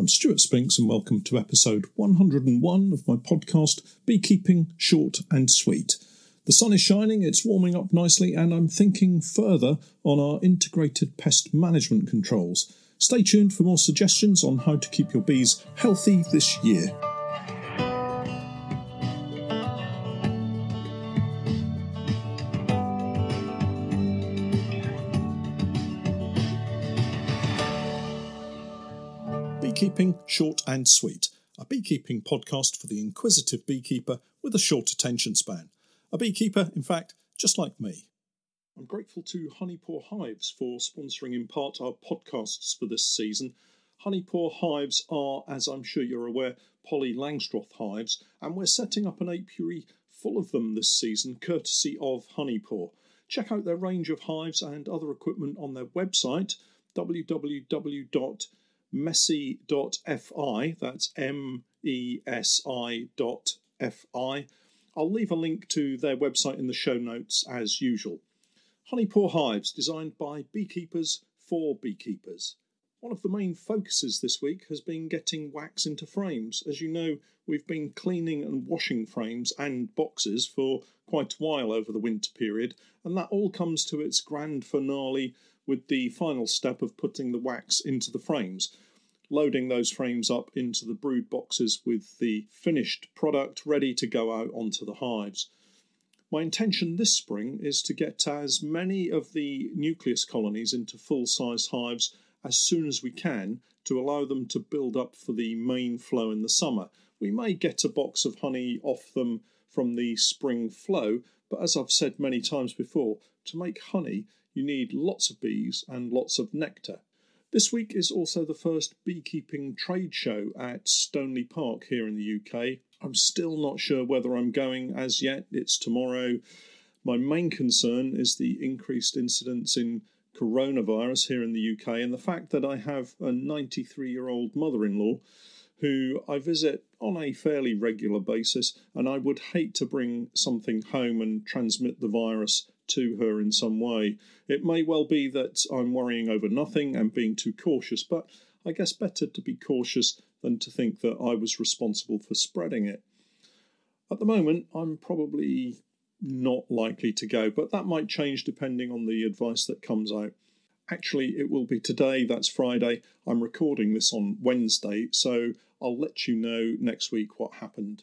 I'm Stuart Spinks and welcome to episode 101 of my podcast, Beekeeping Short and Sweet. The sun is shining, it's warming up nicely, and I'm thinking further on our integrated pest management controls. Stay tuned for more suggestions on how to keep your bees healthy this year. Beekeeping Short and Sweet, a beekeeping podcast for the inquisitive beekeeper with a short attention span. A beekeeper, in fact, just like me. I'm grateful to Honeypore Hives for sponsoring in part our podcasts for this season. Honeypore Hives are, as I'm sure you're aware, Polly Langstroth hives, and we're setting up an apiary full of them this season, courtesy of Honeypore. Check out their range of hives and other equipment on their website, www.messy.fi, that's MESI.fi. I'll leave a link to their website in the show notes as usual. Honeypore Hives, designed by beekeepers for beekeepers. One of the main focuses this week has been getting wax into frames. As you know, we've been cleaning and washing frames and boxes for quite a while over the winter period, and that all comes to its grand finale with the final step of putting the wax into the frames, loading those frames up into the brood boxes with the finished product ready to go out onto the hives. My intention this spring is to get as many of the nucleus colonies into full-size hives as soon as we can to allow them to build up for the main flow in the summer. We may get a box of honey off them from the spring flow, but as I've said many times before, to make honey you need lots of bees and lots of nectar. This week is also the first beekeeping trade show at Stonely Park here in the UK. I'm still not sure whether I'm going as yet. It's tomorrow. My main concern is the increased incidence in coronavirus here in the UK and the fact that I have a 93-year-old mother-in-law who I visit on a fairly regular basis, and I would hate to bring something home and transmit the virus to her in some way. It may well be that I'm worrying over nothing and being too cautious, but I guess better to be cautious than to think that I was responsible for spreading it. At the moment, I'm probably not likely to go, but that might change depending on the advice that comes out. Actually, it will be today, that's Friday. I'm recording this on Wednesday, so I'll let you know next week what happened.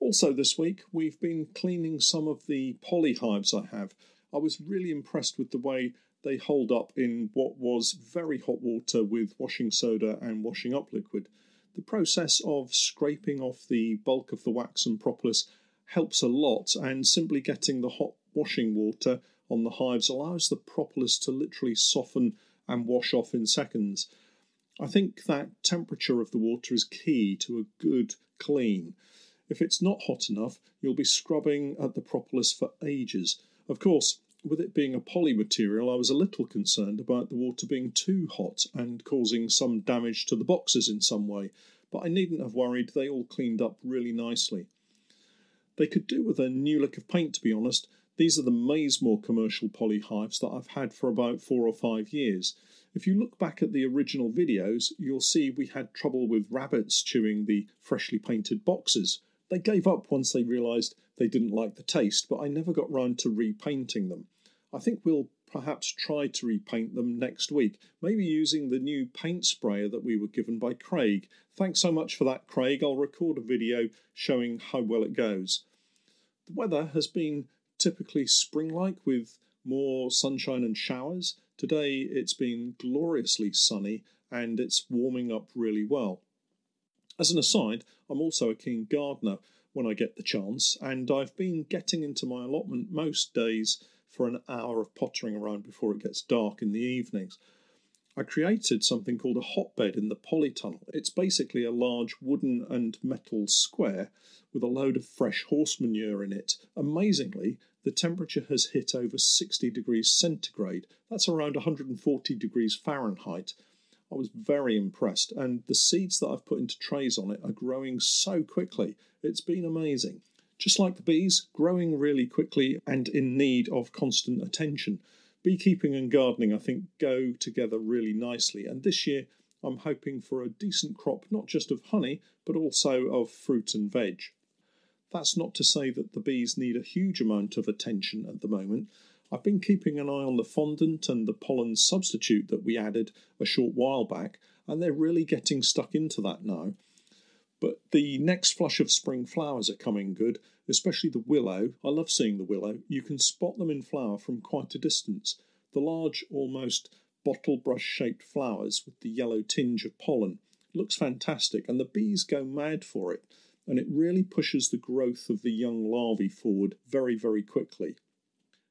Also this week, we've been cleaning some of the poly hives I have. I was really impressed with the way they hold up in what was very hot water with washing soda and washing up liquid. The process of scraping off the bulk of the wax and propolis helps a lot, and simply getting the hot washing water on the hives allows the propolis to literally soften and wash off in seconds. I think that temperature of the water is key to a good clean. If it's not hot enough, you'll be scrubbing at the propolis for ages. Of course, with it being a poly material, I was a little concerned about the water being too hot and causing some damage to the boxes in some way, but I needn't have worried, they all cleaned up really nicely. They could do with a new lick of paint, to be honest. These are the Maisemore commercial poly hives that I've had for about 4 or 5 years. If you look back at the original videos, you'll see we had trouble with rabbits chewing the freshly painted boxes. They gave up once they realised they didn't like the taste, but I never got round to repainting them. I think we'll perhaps try to repaint them next week, maybe using the new paint sprayer that we were given by Craig. Thanks so much for that, Craig. I'll record a video showing how well it goes. The weather has been typically spring-like with more sunshine and showers. Today it's been gloriously sunny and it's warming up really well. As an aside, I'm also a keen gardener when I get the chance, and I've been getting into my allotment most days for an hour of pottering around before it gets dark in the evenings. I created something called a hotbed in the polytunnel. It's basically a large wooden and metal square with a load of fresh horse manure in it. Amazingly, the temperature has hit over 60 degrees centigrade. That's around 140 degrees Fahrenheit. I was very impressed, and the seeds that I've put into trays on it are growing so quickly. It's been amazing. Just like the bees, growing really quickly and in need of constant attention. Beekeeping and gardening, I think, go together really nicely, and this year I'm hoping for a decent crop not just of honey, but also of fruit and veg. That's not to say that the bees need a huge amount of attention at the moment. I've been keeping an eye on the fondant and the pollen substitute that we added a short while back, and they're really getting stuck into that now. But the next flush of spring flowers are coming good, especially the willow. I love seeing the willow. You can spot them in flower from quite a distance. The large, almost bottle-brush-shaped flowers with the yellow tinge of pollen. It looks fantastic, and the bees go mad for it, and it really pushes the growth of the young larvae forward very, very quickly.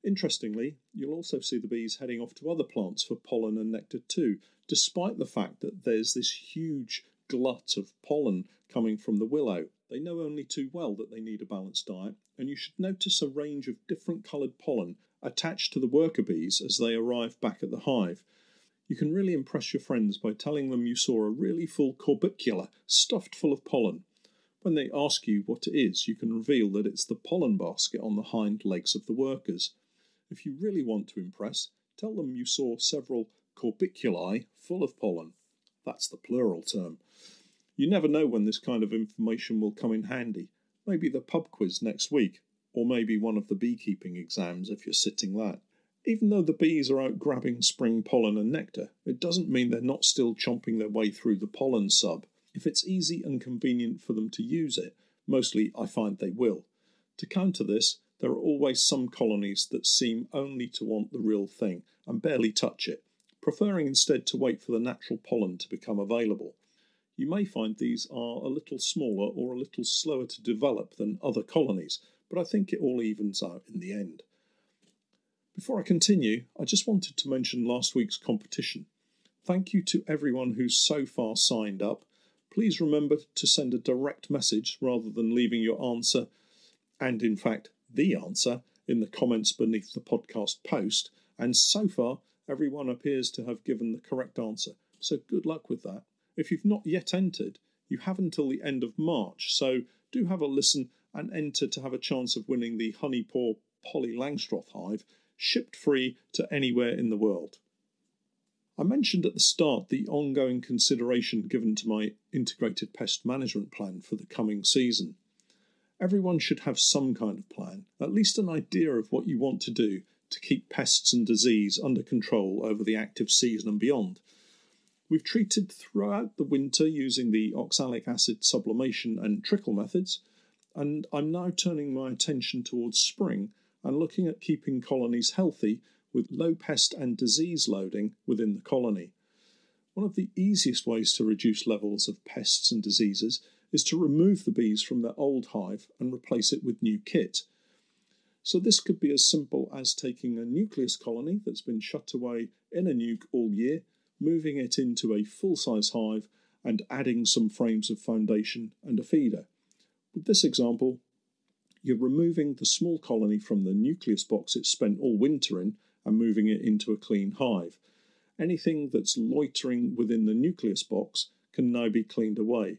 Interestingly, you'll also see the bees heading off to other plants for pollen and nectar too, despite the fact that there's this huge glut of pollen coming from the willow. They know only too well that they need a balanced diet, and you should notice a range of different coloured pollen attached to the worker bees as they arrive back at the hive. You can really impress your friends by telling them you saw a really full corbicula stuffed full of pollen. When they ask you what it is, you can reveal that it's the pollen basket on the hind legs of the workers. If you really want to impress, tell them you saw several corbiculae full of pollen. That's the plural term. You never know when this kind of information will come in handy. Maybe the pub quiz next week, or maybe one of the beekeeping exams if you're sitting that. Even though the bees are out grabbing spring pollen and nectar, it doesn't mean they're not still chomping their way through the pollen sub. If it's easy and convenient for them to use it, mostly I find they will. To counter this, there are always some colonies that seem only to want the real thing and barely touch it, preferring instead to wait for the natural pollen to become available. You may find these are a little smaller or a little slower to develop than other colonies, but I think it all evens out in the end. Before I continue, I just wanted to mention last week's competition. Thank you to everyone who's so far signed up. Please remember to send a direct message rather than leaving your answer, and in fact, the answer, in the comments beneath the podcast post, and so far, everyone appears to have given the correct answer, so good luck with that. If you've not yet entered, you have until the end of March, so do have a listen and enter to have a chance of winning the Honeypore Polly Langstroth hive, shipped free to anywhere in the world. I mentioned at the start the ongoing consideration given to my integrated pest management plan for the coming season. Everyone should have some kind of plan, at least an idea of what you want to do to keep pests and disease under control over the active season and beyond. We've treated throughout the winter using the oxalic acid sublimation and trickle methods, and I'm now turning my attention towards spring and looking at keeping colonies healthy with low pest and disease loading within the colony. One of the easiest ways to reduce levels of pests and diseases is to remove the bees from their old hive and replace it with new kit. So this could be as simple as taking a nucleus colony that's been shut away in a nuke all year, moving it into a full-size hive and adding some frames of foundation and a feeder. With this example, you're removing the small colony from the nucleus box it spent all winter in and moving it into a clean hive. Anything that's loitering within the nucleus box can now be cleaned away.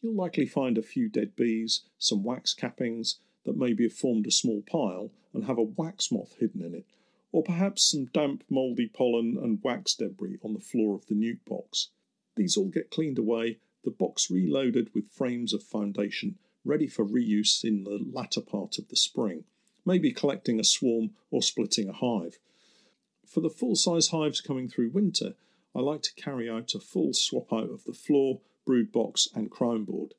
You'll likely find a few dead bees, some wax cappings that maybe have formed a small pile and have a wax moth hidden in it, or perhaps some damp, mouldy pollen and wax debris on the floor of the nuke box. These all get cleaned away, the box reloaded with frames of foundation, ready for reuse in the latter part of the spring, maybe collecting a swarm or splitting a hive. For the full-size hives coming through winter, I like to carry out a full swap-out of the floor, brood box and crown board.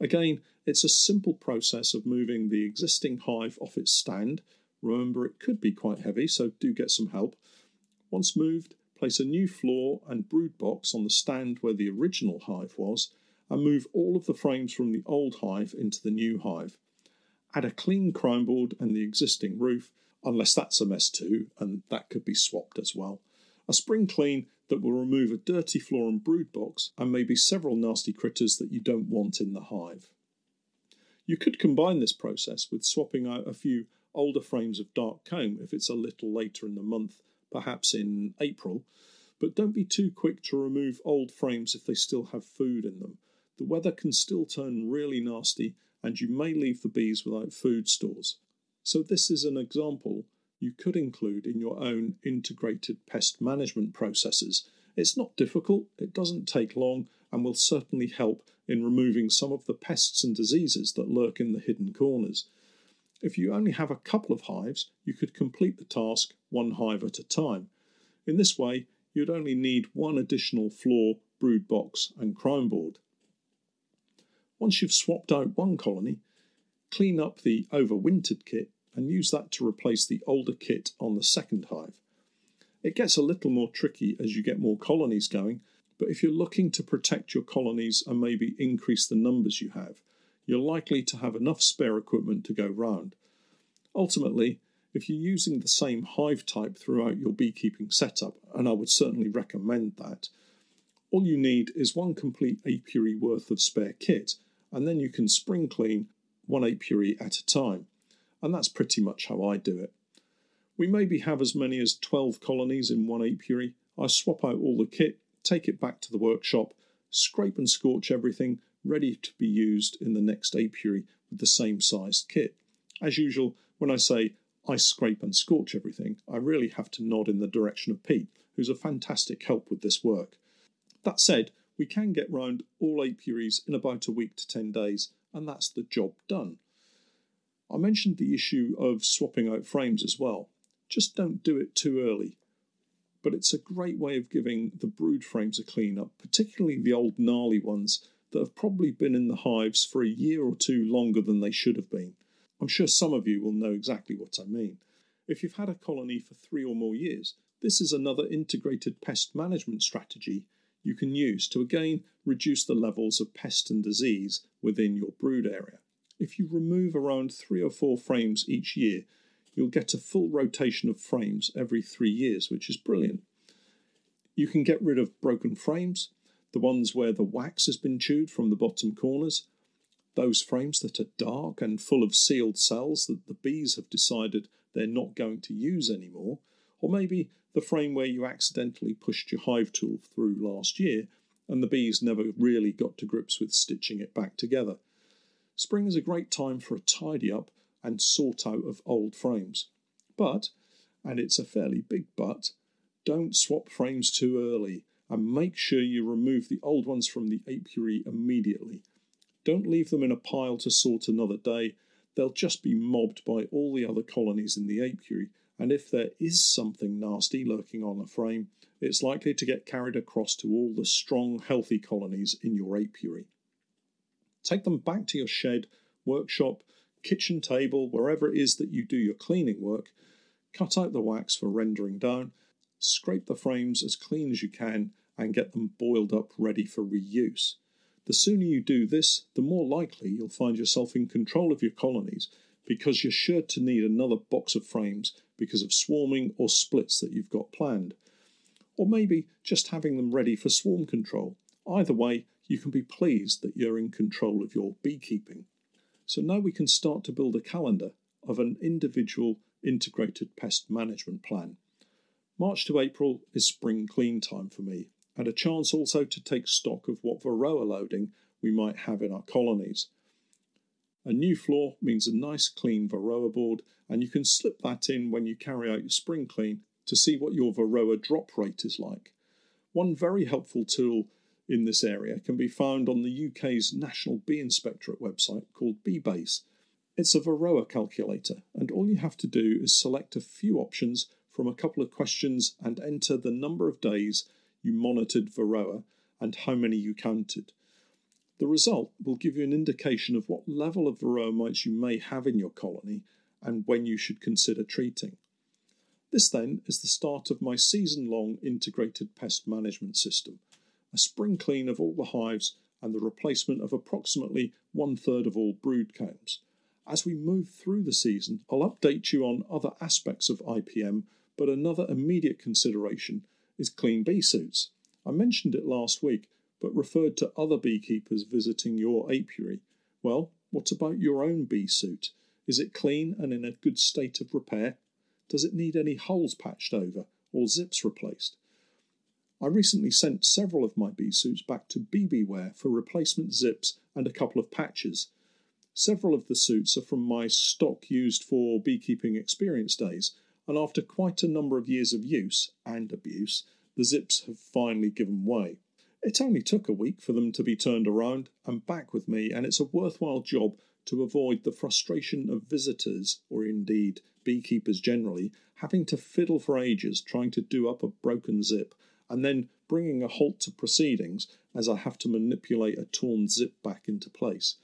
Again, it's a simple process of moving the existing hive off its stand. Remember, it could be quite heavy, so do get some help. Once moved, place a new floor and brood box on the stand where the original hive was, and move all of the frames from the old hive into the new hive. Add a clean crown board and the existing roof, unless that's a mess too, and that could be swapped as well. A spring clean that will remove a dirty floor and brood box and maybe several nasty critters that you don't want in the hive. You could combine this process with swapping out a few older frames of dark comb if it's a little later in the month, perhaps in April, but don't be too quick to remove old frames if they still have food in them. The weather can still turn really nasty and you may leave the bees without food stores. So this is an example you could include in your own integrated pest management processes It's not difficult, it doesn't take long, and will certainly help in removing some of the pests and diseases that lurk in the hidden corners. If you only have a couple of hives, you could complete the task one hive at a time. In this way, you'd only need one additional floor, brood box and crime board. Once you've swapped out one colony, clean up the overwintered kit and use that to replace the older kit on the second hive. It gets a little more tricky as you get more colonies going, but if you're looking to protect your colonies and maybe increase the numbers you have, you're likely to have enough spare equipment to go round. Ultimately, if you're using the same hive type throughout your beekeeping setup, and I would certainly recommend that, all you need is one complete apiary worth of spare kit, and then you can spring clean one apiary at a time. And that's pretty much how I do it. We maybe have as many as 12 colonies in one apiary. I swap out all the kit, take it back to the workshop, scrape and scorch everything, ready to be used in the next apiary with the same sized kit. As usual, when I say I scrape and scorch everything, I really have to nod in the direction of Pete, who's a fantastic help with this work. That said, we can get round all apiaries in about a week to 10 days, and that's the job done. I mentioned the issue of swapping out frames as well. Just don't do it too early. But it's a great way of giving the brood frames a clean up, particularly the old gnarly ones that have probably been in the hives for a year or two longer than they should have been. I'm sure some of you will know exactly what I mean. If you've had a colony for 3 or more years, this is another integrated pest management strategy you can use to again reduce the levels of pest and disease within your brood area. If you remove around 3 or 4 frames each year, you'll get a full rotation of frames every 3 years, which is brilliant. You can get rid of broken frames, the ones where the wax has been chewed from the bottom corners, those frames that are dark and full of sealed cells that the bees have decided they're not going to use anymore, or maybe the frame where you accidentally pushed your hive tool through last year and the bees never really got to grips with stitching it back together. Spring is a great time for a tidy up and sort out of old frames. But, and it's a fairly big but, don't swap frames too early and make sure you remove the old ones from the apiary immediately. Don't leave them in a pile to sort another day. They'll just be mobbed by all the other colonies in the apiary, and if there is something nasty lurking on a frame, it's likely to get carried across to all the strong, healthy colonies in your apiary. Take them back to your shed, workshop, kitchen table, wherever it is that you do your cleaning work, cut out the wax for rendering down, scrape the frames as clean as you can, and get them boiled up ready for reuse. The sooner you do this, the more likely you'll find yourself in control of your colonies, because you're sure to need another box of frames because of swarming or splits that you've got planned. Or maybe just having them ready for swarm control. Either way, you can be pleased that you're in control of your beekeeping. So now we can start to build a calendar of an individual integrated pest management plan. March to April is spring clean time for me, and a chance also to take stock of what varroa loading we might have in our colonies. A new floor means a nice clean varroa board, and you can slip that in when you carry out your spring clean to see what your varroa drop rate is like. One very helpful tool in this area can be found on the UK's National Bee Inspectorate website called BeeBase. It's a varroa calculator, and all you have to do is select a few options from a couple of questions and enter the number of days you monitored varroa and how many you counted. The result will give you an indication of what level of varroa mites you may have in your colony and when you should consider treating. This then is the start of my season-long integrated pest management system, a spring clean of all the hives and the replacement of approximately 1/3 of all brood combs. As we move through the season, I'll update you on other aspects of IPM, but another immediate consideration is clean bee suits. I mentioned it last week, but referred to other beekeepers visiting your apiary. Well, what about your own bee suit? Is it clean and in a good state of repair? Does it need any holes patched over or zips replaced? I recently sent several of my bee suits back to BBwear for replacement zips and a couple of patches. Several of the suits are from my stock used for beekeeping experience days, and after quite a number of years of use and abuse, the zips have finally given way. It only took a week for them to be turned around and back with me, and it's a worthwhile job to avoid the frustration of visitors, or indeed beekeepers generally, having to fiddle for ages trying to do up a broken zip and then bringing a halt to proceedings as I have to manipulate a torn zip back into place.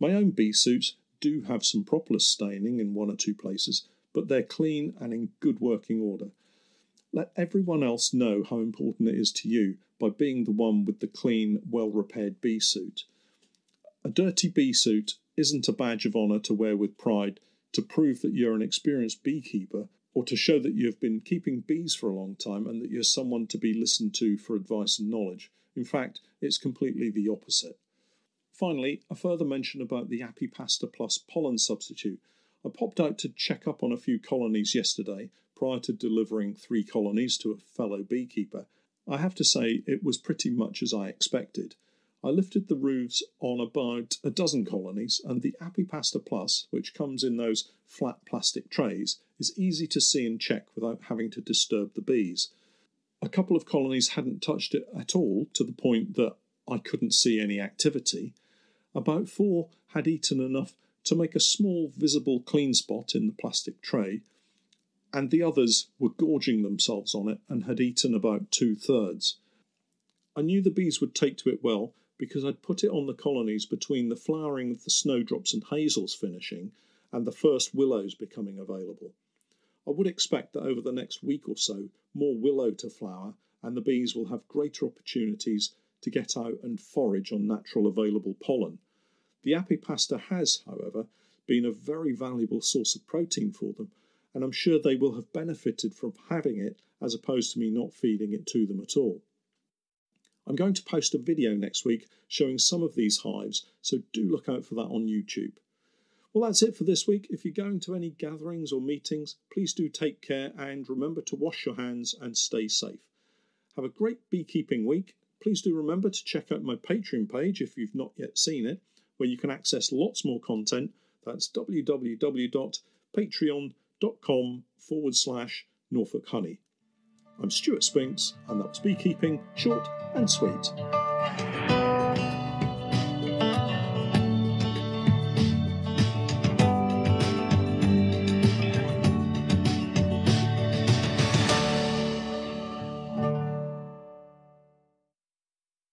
My own bee suits do have some propolis staining in one or two places, but they're clean and in good working order. Let everyone else know how important it is to you by being the one with the clean, well-repaired bee suit. A dirty bee suit isn't a badge of honour to wear with pride to prove that you're an experienced beekeeper or to show that you've been keeping bees for a long time and that you're someone to be listened to for advice and knowledge. In fact, it's completely the opposite. Finally, a further mention about the ApiPasta Plus pollen substitute. I popped out to check up on a few colonies yesterday, prior to delivering 3 colonies to a fellow beekeeper. I have to say it was pretty much as I expected. I lifted the roofs on about 12 colonies, and the ApiPasta Plus, which comes in those flat plastic trays, is easy to see and check without having to disturb the bees. A couple of colonies hadn't touched it at all, to the point that I couldn't see any activity. About 4 had eaten enough to make a small visible clean spot in the plastic tray, and the others were gorging themselves on it and had eaten about 2/3. I knew the bees would take to it well because I'd put it on the colonies between the flowering of the snowdrops and hazels finishing and the first willows becoming available. I would expect that over the next week or so, more willow to flower and the bees will have greater opportunities to get out and forage on natural available pollen. The ApiPasta has, however, been a very valuable source of protein for them, and I'm sure they will have benefited from having it as opposed to me not feeding it to them at all. I'm going to post a video next week showing some of these hives, so do look out for that on YouTube. Well, that's it for this week. If you're going to any gatherings or meetings, please do take care and remember to wash your hands and stay safe. Have a great beekeeping week. Please do remember to check out my Patreon page if you've not yet seen it, where you can access lots more content. That's www.patreon.com/NorfolkHoney. I'm Stuart Spinks, and that was Beekeeping, short and sweet.